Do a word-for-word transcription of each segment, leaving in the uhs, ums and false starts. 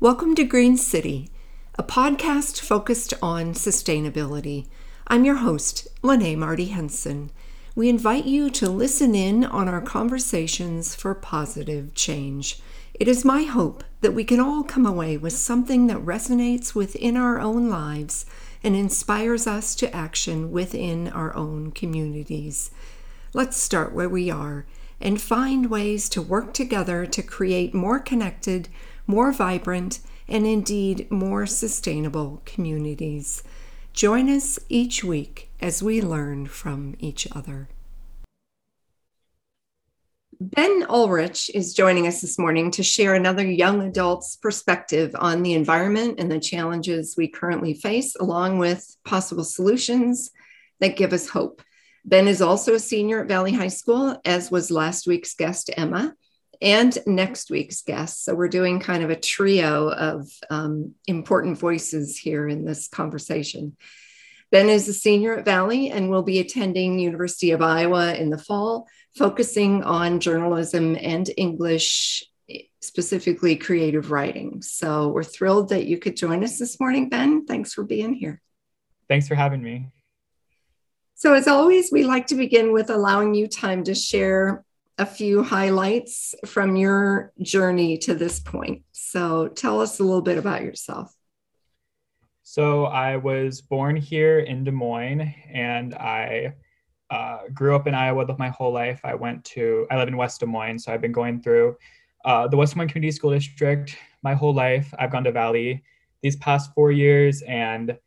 Welcome to Green City, a podcast focused on sustainability. I'm your host, Lene Marty Henson. We invite you to listen in on our conversations for positive change. It is my hope that we can all come away with something that resonates within our own lives and inspires us to action within our own communities. Let's start where we are and find ways to work together to create more connected, more vibrant, and indeed more sustainable communities. Join us each week as we learn from each other. Ben Ulrich is joining us this morning to share another young adult's perspective on the environment and the challenges we currently face, along with possible solutions that give us hope. Ben is also a senior at Valley High School, as was last week's guest, Emma, and next week's guest. So we're doing kind of a trio of um, important voices here in this conversation. Ben is a senior at Valley and will be attending University of Iowa in the fall, focusing on journalism and English, specifically creative writing. So we're thrilled that you could join us this morning, Ben. Thanks for being here. Thanks for having me. So as always, we like to begin with allowing you time to share a few highlights from your journey to this point. So tell us a little bit about yourself. So I was born here in Des Moines, and I uh, grew up in Iowa my whole life. I went to, I live in West Des Moines, so I've been going through uh, the West Des Moines Community School District my whole life. I've gone to Valley these past four years, and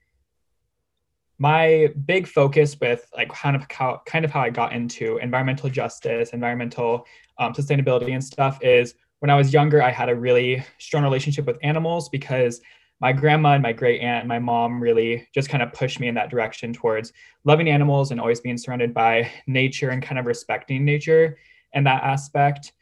my big focus with like kind of how, kind of how I got into environmental justice, environmental um, sustainability and stuff is when I was younger, I had a really strong relationship with animals because my grandma and my great aunt and my mom really just kind of pushed me in that direction towards loving animals and always being surrounded by nature and kind of respecting nature and that aspect.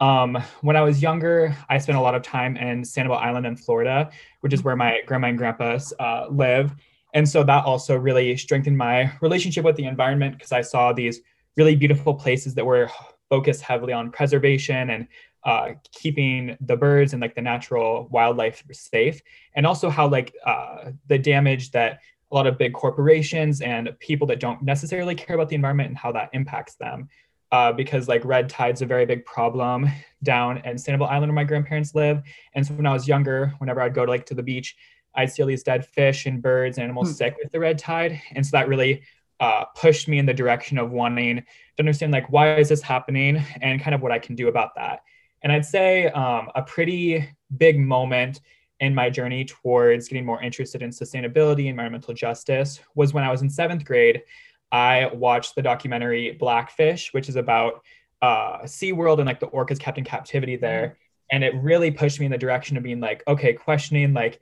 Um, when I was younger, I spent a lot of time in Sanibel Island in Florida, which is where my grandma and grandpa uh, live. And so that also really strengthened my relationship with the environment because I saw these really beautiful places that were focused heavily on preservation and uh, keeping the birds and like the natural wildlife safe. And also how like uh, the damage that a lot of big corporations and people that don't necessarily care about the environment and how that impacts them. Uh, because like red tide's a very big problem down in Sanibel Island where my grandparents live. And so when I was younger, whenever I'd go to like to the beach, I'd see all these dead fish and birds and animals mm. sick with the red tide. And so that really uh, pushed me in the direction of wanting to understand like, why is this happening and kind of what I can do about that. And I'd say um, a pretty big moment in my journey towards getting more interested in sustainability, environmental justice was when I was in seventh grade, I watched the documentary Blackfish, which is about uh, SeaWorld and like the orcas kept in captivity there. Mm. And it really pushed me in the direction of being like, okay, questioning like,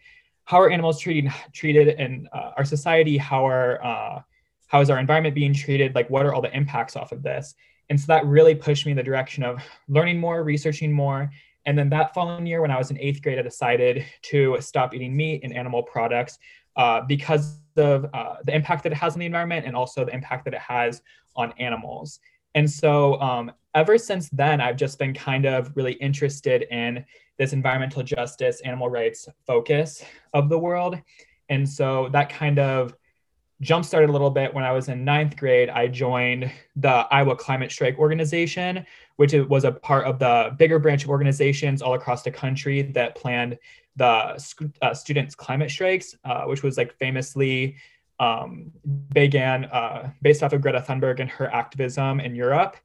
how are animals treated treated in uh, our society? How are uh, how is our environment being treated? Like, what are all the impacts off of this? And so that really pushed me in the direction of learning more, researching more. And then that following year, when I was in eighth grade, I decided to stop eating meat and animal products uh, because of uh, the impact that it has on the environment and also the impact that it has on animals. And so um, ever since then, I've just been kind of really interested in this environmental justice, animal rights focus of the world. And so that kind of jump-started a little bit. When I was in ninth grade, I joined the Iowa Climate Strike Organization, which was a part of the bigger branch of organizations all across the country that planned the uh, students' climate strikes, uh, which was like famously um, began uh, based off of Greta Thunberg and her activism in Europe.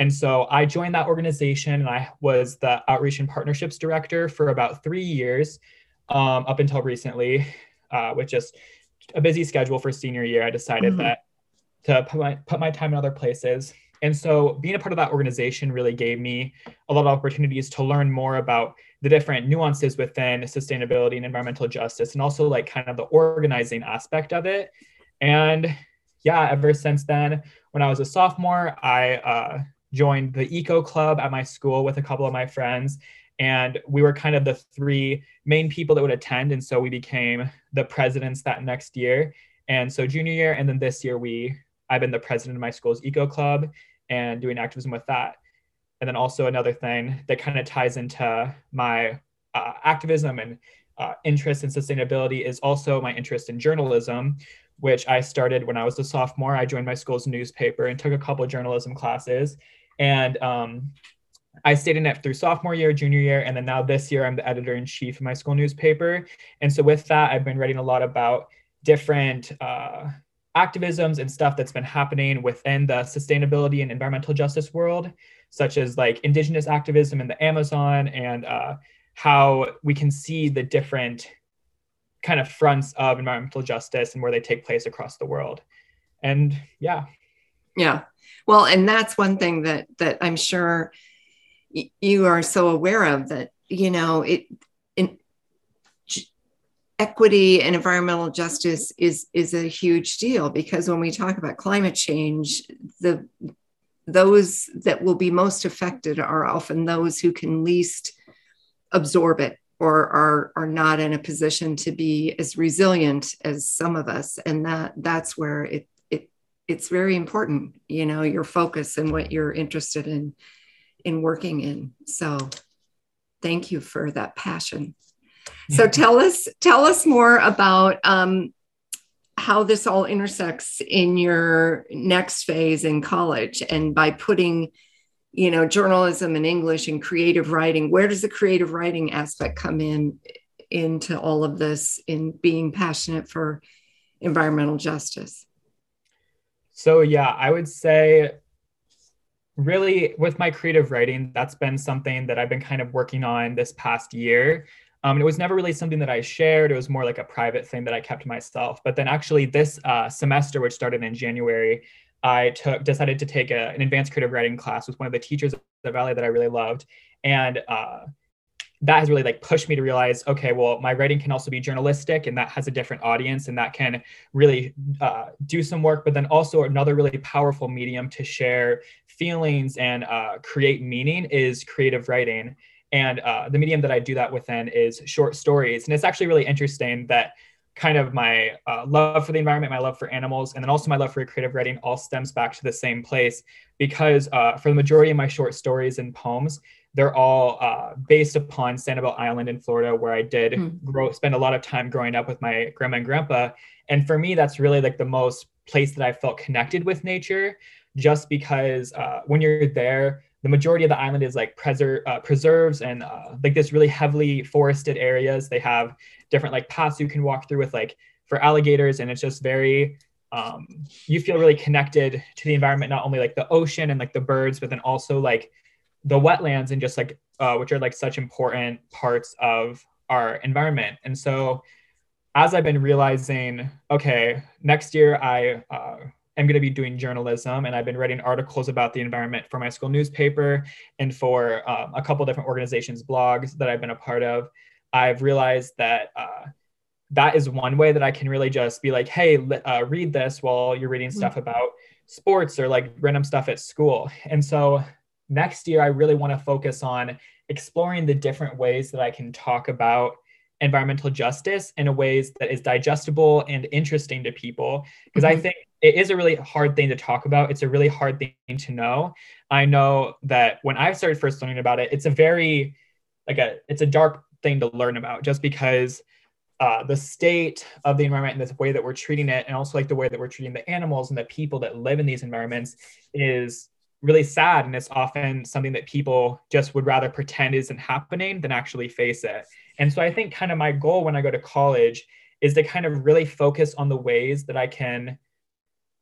And so I joined that organization and I was the outreach and partnerships director for about three years um, up until recently, uh, with just a busy schedule for senior year. I decided mm-hmm. that to put my, put my time in other places. And so being a part of that organization really gave me a lot of opportunities to learn more about the different nuances within sustainability and environmental justice, and also like kind of the organizing aspect of it. And yeah, ever since then, when I was a sophomore, I, uh, joined the eco club at my school with a couple of my friends. And we were kind of the three main people that would attend. And so we became the presidents that next year. And so junior year, and then this year, we I've been the president of my school's eco club and doing activism with that. And then also another thing that kind of ties into my uh, activism and uh, interest in sustainability is also my interest in journalism, which I started when I was a sophomore. I joined my school's newspaper and took a couple of journalism classes. And um, I stayed in it through sophomore year, junior year, and then now this year I'm the editor-in-chief of my school newspaper. And so with that, I've been writing a lot about different uh, activisms and stuff that's been happening within the sustainability and environmental justice world, such as like indigenous activism in the Amazon, and uh, how we can see the different kind of fronts of environmental justice and where they take place across the world. And yeah. Yeah. Well, and that's one thing that, that I'm sure y- you are so aware of, that, you know, it, in, j- equity and environmental justice is, is a huge deal, because when we talk about climate change, the, those that will be most affected are often those who can least absorb it, or are, are not in a position to be as resilient as some of us. And that that's where it, it it's very important, you know, your focus and what you're interested in, in working in. So thank you for that passion. So tell us, tell us more about um, how this all intersects in your next phase in college, and by putting, you know, journalism and English and creative writing, where does the creative writing aspect come in into all of this, in being passionate for environmental justice? So, yeah, I would say really with my creative writing, that's been something that I've been kind of working on this past year. Um, it was never really something that I shared. It was more like a private thing that I kept to myself. But then actually this uh, semester, which started in January, I took, decided to take a, an advanced creative writing class with one of the teachers at the Valley that I really loved. And uh, that has really like pushed me to realize, okay, well, my writing can also be journalistic, and that has a different audience, and that can really uh, do some work, but then also another really powerful medium to share feelings and uh, create meaning is creative writing. And uh, the medium that I do that within is short stories. And it's actually really interesting that kind of my uh, love for the environment, my love for animals, and then also my love for creative writing all stems back to the same place, because uh, for the majority of my short stories and poems, they're all uh, based upon Sanibel Island in Florida, where I did mm. grow, spend a lot of time growing up with my grandma and grandpa. And for me, that's really like the most place that I felt connected with nature, just because uh, when you're there, the majority of the island is like preser- uh, preserves and uh, like this really heavily forested areas. They have different like paths you can walk through with like for alligators. And it's just very, um, you feel really connected to the environment, not only like the ocean and like the birds, but then also like the wetlands and just like, uh, which are like such important parts of our environment. And so as I've been realizing, okay, next year I, uh, I'm going to be doing journalism, and I've been writing articles about the environment for my school newspaper and for um, a couple different organizations' blogs that I've been a part of. I've realized that uh, that is one way that I can really just be like, hey, uh, read this while you're reading stuff about sports or like random stuff at school. And so next year, I really want to focus on exploring the different ways that I can talk about environmental justice in a ways that is digestible and interesting to people, because mm-hmm. I think it is a really hard thing to talk about. It's a really hard thing to know. I know that when I started first learning about it, it's a very like a it's a dark thing to learn about, just because uh, the state of the environment and the way that we're treating it, and also like the way that we're treating the animals and the people that live in these environments, is really sad, and it's often something that people just would rather pretend isn't happening than actually face it. And so I think kind of my goal when I go to college is to kind of really focus on the ways that I can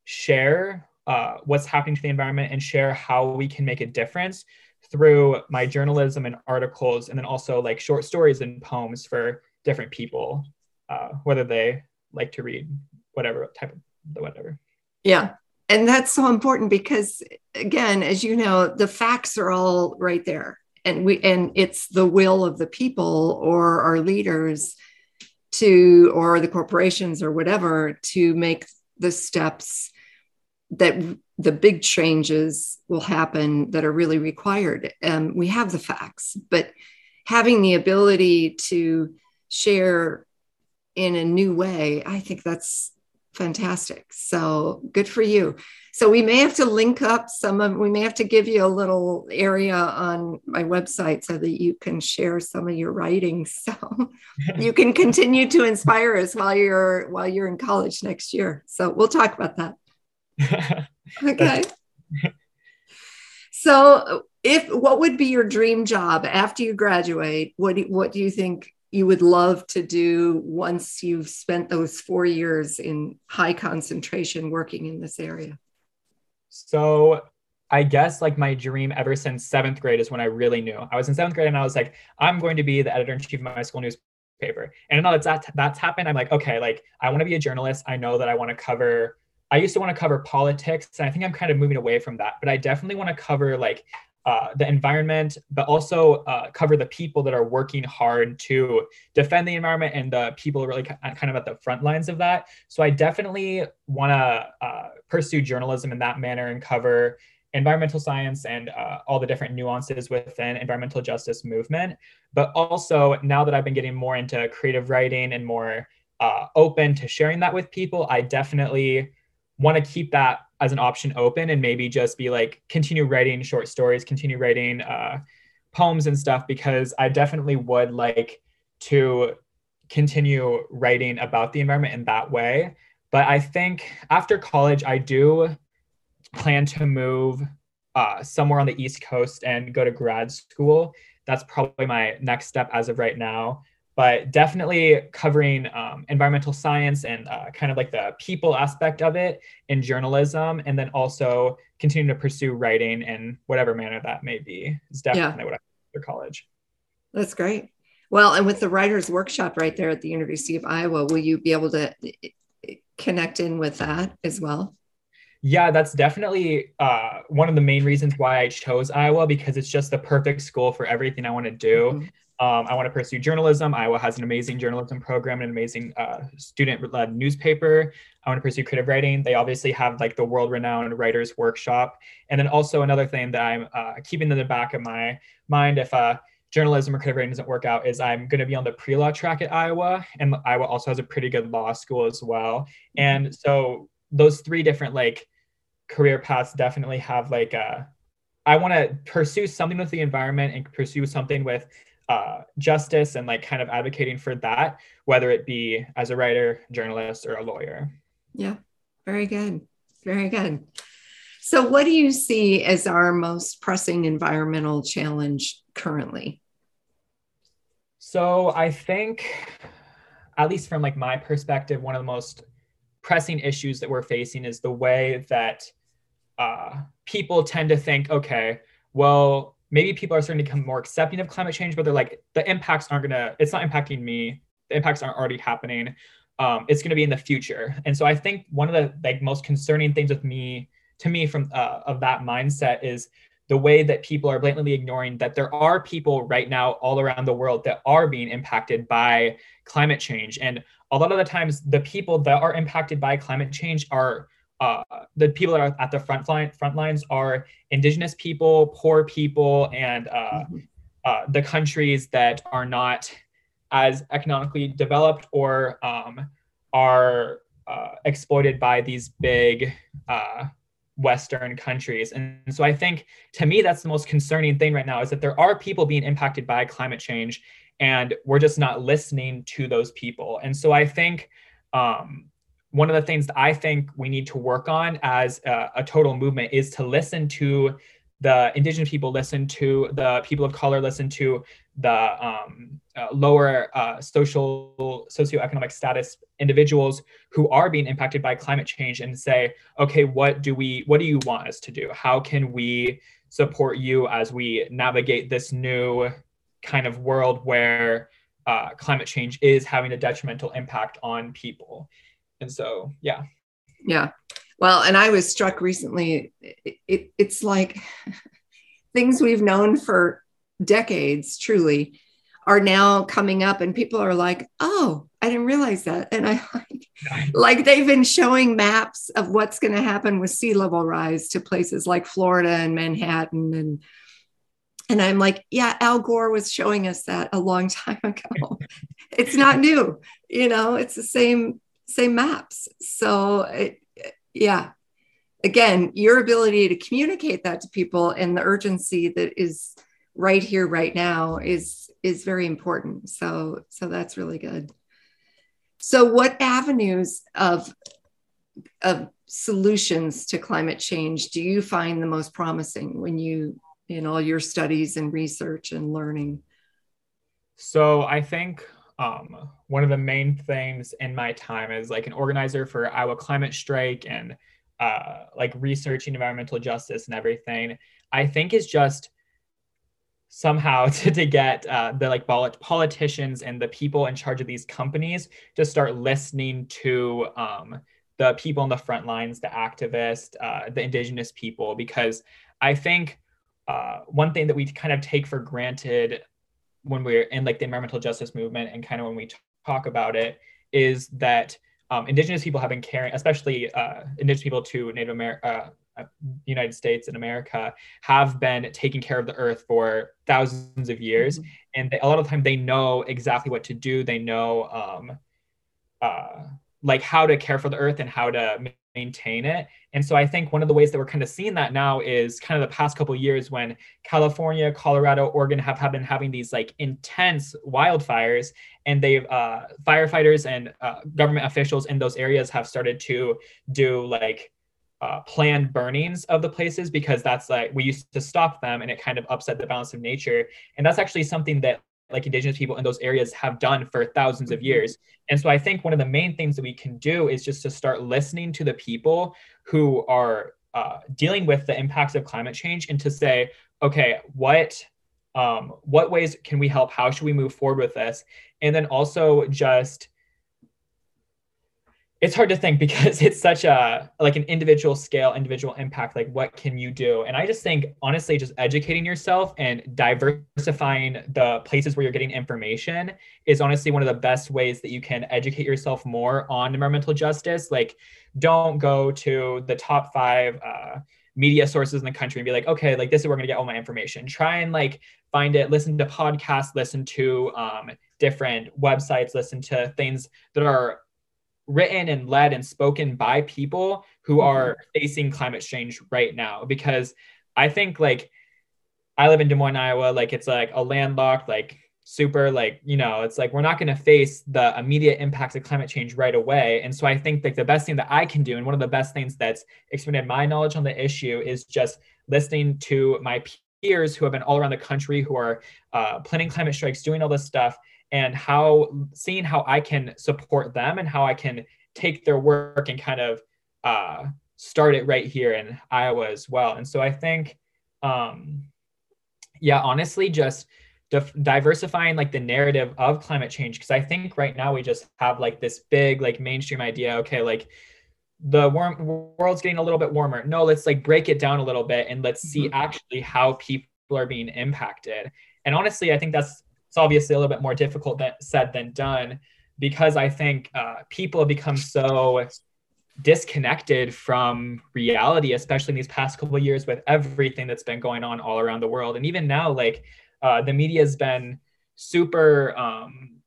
share uh, what's happening to the environment and share how we can make a difference through my journalism and articles, and then also like short stories and poems for different people, uh, whether they like to read whatever type of whatever. Yeah. And that's so important because, again, as you know, the facts are all right there. And we and it's the will of the people or our leaders to, or the corporations or whatever, to make the steps that the big changes will happen that are really required. Um, we have the facts, but having the ability to share in a new way, I think that's fantastic. So good for you. So we may have to link up some of, we may have to give you a little area on my website so that you can share some of your writings. So you can continue to inspire us while you're, while you're in college next year. So we'll talk about that. Okay. So if, what would be your dream job after you graduate? What do, what do you think you would love to do once you've spent those four years in high concentration working in this area? So I guess like my dream ever since seventh grade is when I really knew. I was in seventh grade and I was like, I'm going to be the editor-in-chief of my school newspaper. And now that that's, that's happened, I'm like, okay, like I want to be a journalist. I know that I want to cover, I used to want to cover politics, and I think I'm kind of moving away from that, but I definitely want to cover like Uh, the environment, but also uh, cover the people that are working hard to defend the environment and the people really kind of at the front lines of that. So I definitely want to uh, pursue journalism in that manner and cover environmental science and uh, all the different nuances within environmental justice movement. But also now that I've been getting more into creative writing and more uh, open to sharing that with people, I definitely want to keep that as an option open and maybe just be like, continue writing short stories, continue writing uh, poems and stuff, because I definitely would like to continue writing about the environment in that way. But I think after college, I do plan to move uh, somewhere on the East Coast and go to grad school. That's probably my next step as of right now. But definitely covering um, environmental science and uh, kind of like the people aspect of it in journalism, and then also continue to pursue writing in whatever manner that may be. It's definitely yeah. what I do for college. That's great. Well, and with the Writers Workshop right there at the University of Iowa, will you be able to connect in with that as well? Yeah, that's definitely uh, one of the main reasons why I chose Iowa, because it's just the perfect school for everything I want to do. Mm-hmm. Um, I want to pursue journalism. Iowa has an amazing journalism program, an amazing uh, student-led newspaper. I want to pursue creative writing. They obviously have like the world-renowned Writers Workshop. And then also another thing that I'm uh, keeping in the back of my mind if uh, journalism or creative writing doesn't work out is I'm going to be on the pre-law track at Iowa. And Iowa also has a pretty good law school as well. And so those three different like career paths definitely have like a, I want to pursue something with the environment and pursue something with Uh, justice and like kind of advocating for that, whether it be as a writer, journalist, or a lawyer. Yeah, very good. Very good. So what do you see as our most pressing environmental challenge currently? So I think, at least from like my perspective, one of the most pressing issues that we're facing is the way that uh, people tend to think, okay, well, maybe people are starting to become more accepting of climate change, but they're like, the impacts aren't gonna, it's not impacting me. The impacts aren't already happening. Um, it's gonna be in the future. And so I think one of the like most concerning things with me, to me from uh, of that mindset is the way that people are blatantly ignoring that there are people right now all around the world that are being impacted by climate change. And a lot of the times the people that are impacted by climate change are Uh, the people that are at the front line, front lines are indigenous people, poor people, and uh, mm-hmm. uh, the countries that are not as economically developed or um, are uh, exploited by these big uh, Western countries. And so I think to me, that's the most concerning thing right now is that there are people being impacted by climate change and we're just not listening to those people. And so I think um, one of the things that I think we need to work on as a, a total movement is to listen to the indigenous people, listen to the people of color, listen to the um, uh, lower uh, social, socioeconomic status individuals who are being impacted by climate change and say, okay, what do we, what do you want us to do? How can we support you as we navigate this new kind of world where uh, climate change is having a detrimental impact on people? And so, yeah. Yeah. Well, and I was struck recently, it, it, it's like things we've known for decades, truly, are now coming up and people are like, oh, I didn't realize that. And I like, like they've been showing maps of what's going to happen with sea level rise to places like Florida and Manhattan. And and I'm like, yeah, Al Gore was showing us that a long time ago. It's not new, you know, it's the same same maps. So it, yeah, again, your ability to communicate that to people and the urgency that is right here, right now is, is very important. So, so that's really good. So what avenues of, of solutions to climate change do you find the most promising when you, in all your studies and research and learning? So I think um, one of the main things in my time as like an organizer for Iowa Climate Strike and uh, like researching environmental justice and everything, I think is just somehow to, to get uh, the like politicians and the people in charge of these companies to start listening to um, the people on the front lines, the activists, uh, the indigenous people, because I think uh, one thing that we kind of take for granted when we're in like the environmental justice movement and kind of when we talk about it is that um, indigenous people have been caring, especially uh, indigenous people to Native America, uh, United States and America have been taking care of the earth for thousands of years. Mm-hmm. And they, a lot of the time they know exactly what to do. They know um, uh, like how to care for the earth and how to maintain it. And so I think one of the ways that we're kind of seeing that now is kind of the past couple of years when California, Colorado, Oregon have, have been having these like intense wildfires, and they've uh, firefighters and uh, government officials in those areas have started to do like uh, planned burnings of the places, because that's like, we used to stop them and it kind of upset the balance of nature. And that's actually something that like indigenous people in those areas have done for thousands of years. And so I think one of the main things that we can do is just to start listening to the people who are uh, dealing with the impacts of climate change, and to say, okay, what, um, what ways can we help? How should we move forward with this? And then also just, it's hard to think because it's such a, like an individual scale, individual impact, like what can you do? And I just think, honestly, just educating yourself and diversifying the places where you're getting information is honestly one of the best ways that you can educate yourself more on environmental justice. Like, don't go to the top five uh, media sources in the country and be like, okay, like this is where I'm gonna get all my information. Try and like find it, listen to podcasts, listen to um, different websites, listen to things that are written and led and spoken by people who are facing climate change right now. Because I think like, I live in Des Moines, Iowa, like it's like a landlocked, like super, like, you know, it's like, we're not gonna face the immediate impacts of climate change right away. And so I think like the best thing that I can do, and one of the best things that's expanded my knowledge on the issue, is just listening to my peers who have been all around the country, who are uh, planning climate strikes, doing all this stuff, and how seeing how I can support them and how I can take their work and kind of uh, start it right here in Iowa as well. And so I think, um, yeah, honestly, just diversifying like the narrative of climate change, because I think right now we just have like this big like mainstream idea, okay, like the warm, world's getting a little bit warmer. No, let's like break it down a little bit and let's see actually how people are being impacted. And honestly, I think that's, it's obviously a little bit more difficult that said than done, because I think uh, people have become so disconnected from reality, especially in these past couple of years with everything that's been going on all around the world. And even now, like uh, the media has been super, um,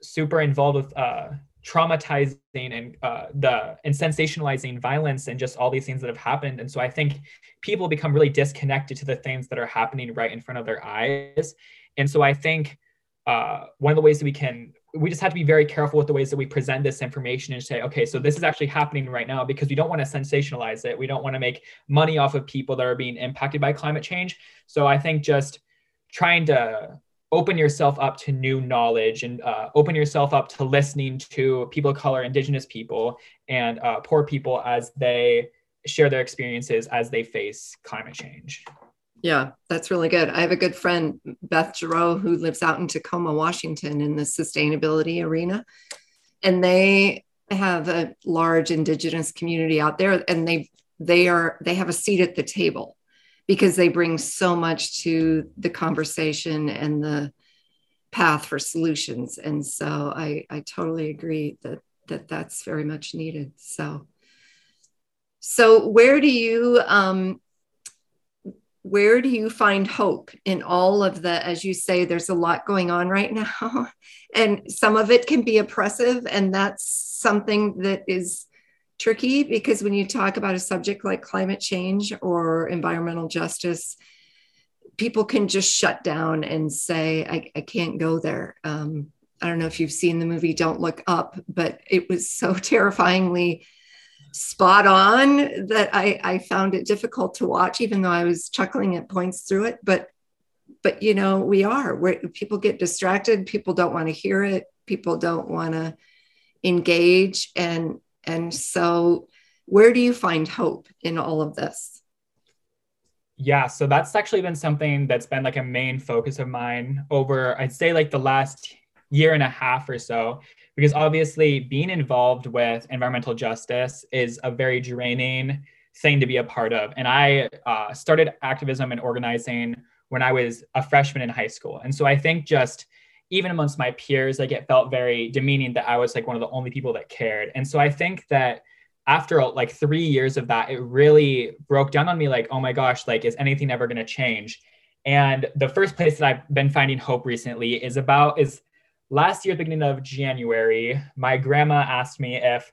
super involved with uh, traumatizing and uh, the and sensationalizing violence and just all these things that have happened. And so I think people become really disconnected to the things that are happening right in front of their eyes. And so I think uh, one of the ways that we can, we just have to be very careful with the ways that we present this information and say, okay, so this is actually happening right now, because we don't want to sensationalize it. We don't want to make money off of people that are being impacted by climate change. So I think just trying to open yourself up to new knowledge and uh, open yourself up to listening to people of color, indigenous people, and uh, poor people as they share their experiences as they face climate change. Yeah, that's really good. I have a good friend, Beth Giroux, who lives out in Tacoma, Washington, in the sustainability arena. And they have a large indigenous community out there, and they they are they have a seat at the table because they bring so much to the conversation and the path for solutions. And so I, I totally agree that, that that's very much needed. So, so where do you... Um, where do you find hope in all of the, as you say, there's a lot going on right now, and some of it can be oppressive. And that's something that is tricky, because when you talk about a subject like climate change or environmental justice, people can just shut down and say, I, I can't go there. Um, I don't know if you've seen the movie Don't Look Up, but it was so terrifyingly spot on that I, I found it difficult to watch, even though I was chuckling at points through it. But, but you know, we are, where people get distracted, people don't want to hear it, people don't want to engage. And, and so where do you find hope in all of this? Yeah, so that's actually been something that's been like a main focus of mine over, I'd say, like the last year and a half or so, because obviously being involved with environmental justice is a very draining thing to be a part of. And I uh, started activism and organizing when I was a freshman in high school. And so I think just even amongst my peers, like it felt very demeaning that I was like one of the only people that cared. And so I think that after like three years of that, it really broke down on me like, oh my gosh, like, is anything ever going to change? And the first place that I've been finding hope recently is about is last year, beginning of January, my grandma asked me if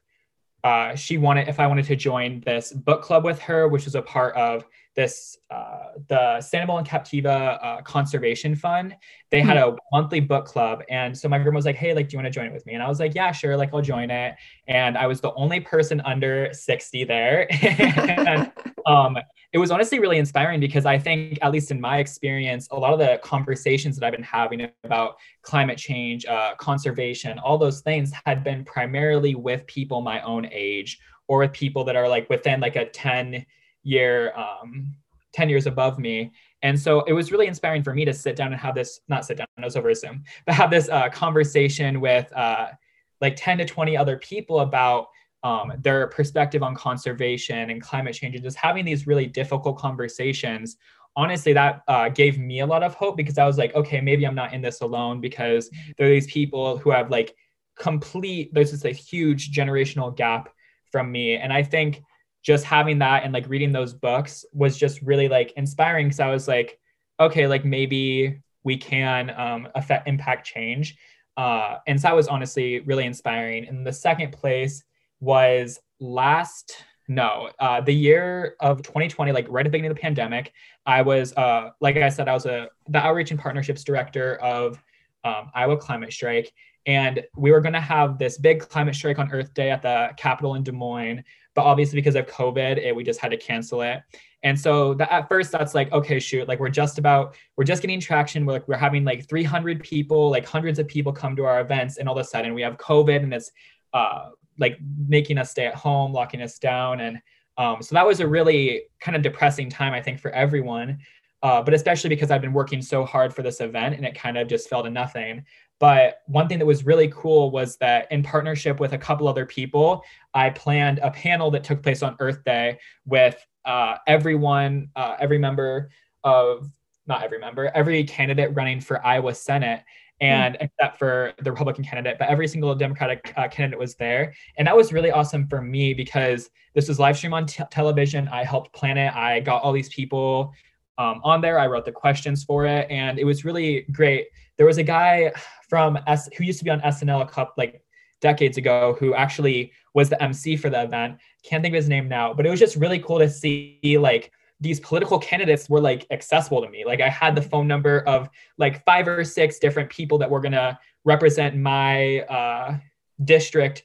uh, she wanted, if I wanted to join this book club with her, which was a part of this, uh, the Sanibel and Captiva uh, conservation fund. They had a monthly book club. And so my grandma was like, hey, like, do you want to join it with me? And I was like, yeah, sure. Like, I'll join it. And I was the only person under sixty there. and, um, It was honestly really inspiring, because I think, at least in my experience, a lot of the conversations that I've been having about climate change, uh, conservation, all those things had been primarily with people my own age, or with people that are like within like a ten year, um, ten years above me. And so it was really inspiring for me to sit down and have this, not sit down, I was over Zoom, but have this uh, conversation with uh, like ten to twenty other people about Um, their perspective on conservation and climate change, and just having these really difficult conversations. Honestly, that uh, gave me a lot of hope, because I was like, okay, maybe I'm not in this alone, because there are these people who have like complete, there's just a huge generational gap from me. And I think just having that and like reading those books was just really like inspiring, because I was like, okay, like maybe we can um, affect, impact change. Uh, and so that was honestly really inspiring. In the second place, was last, no, uh, the year of twenty twenty, like right at the beginning of the pandemic, I was, uh, like I said, I was a, the Outreach and Partnerships Director of um, Iowa Climate Strike. And we were going to have this big climate strike on Earth Day at the Capitol in Des Moines. But obviously because of COVID, it, we just had to cancel it. And so that, at first that's like, okay, shoot, like we're just about, we're just getting traction. We're like, we're having like three hundred people, like hundreds of people come to our events. And all of a sudden we have COVID, and it's, uh, like making us stay at home, locking us down. And um, so that was a really kind of depressing time, I think, for everyone, uh, but especially because I've been working so hard for this event, and it kind of just fell to nothing. But one thing that was really cool was that in partnership with a couple other people, I planned a panel that took place on Earth Day with uh, everyone, uh, every member of, not every member, every candidate running for Iowa Senate. And except for the Republican candidate, but every single Democratic uh, candidate was there. And that was really awesome for me, because this was live stream on t- television. I helped plan it. I got all these people um, on there. I wrote the questions for it. And it was really great. There was a guy from S- who used to be on S N L a couple like decades ago, who actually was the M C for the event. Can't think of his name now, but it was just really cool to see like these political candidates were like accessible to me. Like I had the phone number of like five or six different people that were going to represent my uh, district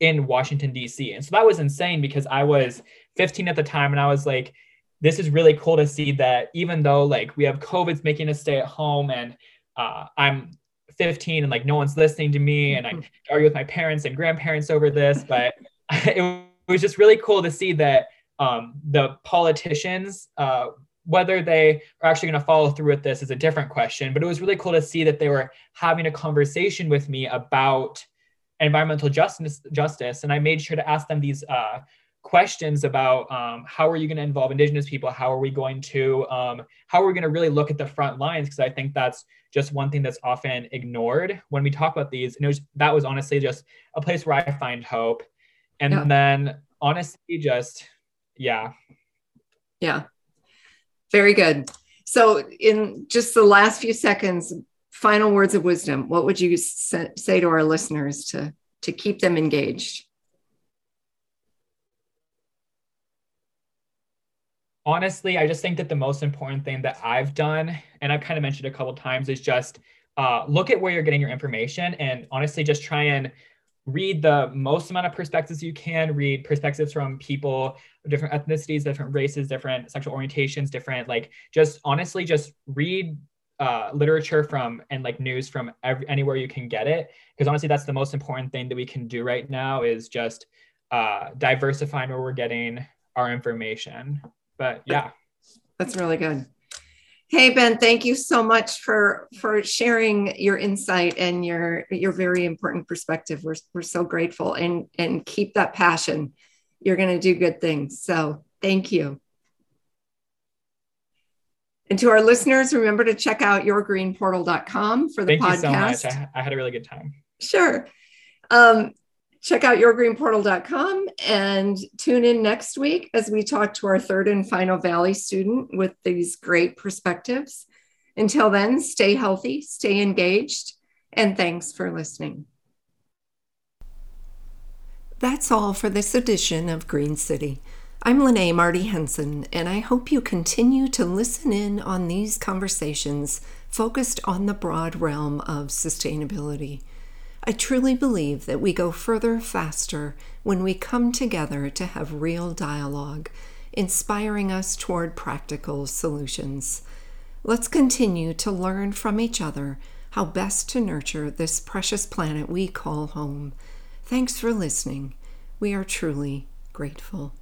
in Washington, D C. And so that was insane, because I was fifteen at the time, and I was like, this is really cool to see that even though like we have COVID's making us stay at home, and uh, I'm fifteen and like no one's listening to me, and I argue with my parents and grandparents over this, but it was just really cool to see that Um, the politicians, uh, whether they are actually going to follow through with this is a different question, but it was really cool to see that they were having a conversation with me about environmental justice. justice. And I made sure to ask them these uh, questions about um, how are you going to involve Indigenous people? How are we going to, um, how are we going to really look at the front lines? Because I think that's just one thing that's often ignored when we talk about these. And it was, that was honestly just a place where I find hope. And yeah. then honestly, just... Yeah. Yeah. Very good. So in just the last few seconds, final words of wisdom, what would you say to our listeners to, to keep them engaged? Honestly, I just think that the most important thing that I've done, and I've kind of mentioned a couple of times, is just uh, look at where you're getting your information, and honestly, just try and read the most amount of perspectives you can. Read perspectives from people, different ethnicities, different races, different sexual orientations, different, like, just honestly, just read uh, literature from, and like news from every, anywhere you can get it. Because honestly, that's the most important thing that we can do right now, is just uh, diversifying where we're getting our information. But yeah, that's really good. Hey, Ben, thank you so much for, for sharing your insight and your, your very important perspective. We're, we're so grateful, and, and keep that passion. You're going to do good things. So thank you. And to our listeners, remember to check out your green portal dot com for the thank podcast. Thank you so much. I, I had a really good time. Sure. Um, check out your green portal dot com and tune in next week as we talk to our third and final Valley student with these great perspectives. Until then, stay healthy, stay engaged, and thanks for listening. That's all for this edition of Green City. I'm Lene Marty Henson, and I hope you continue to listen in on these conversations focused on the broad realm of sustainability. I truly believe that we go further faster when we come together to have real dialogue, inspiring us toward practical solutions. Let's continue to learn from each other how best to nurture this precious planet we call home. Thanks for listening. We are truly grateful.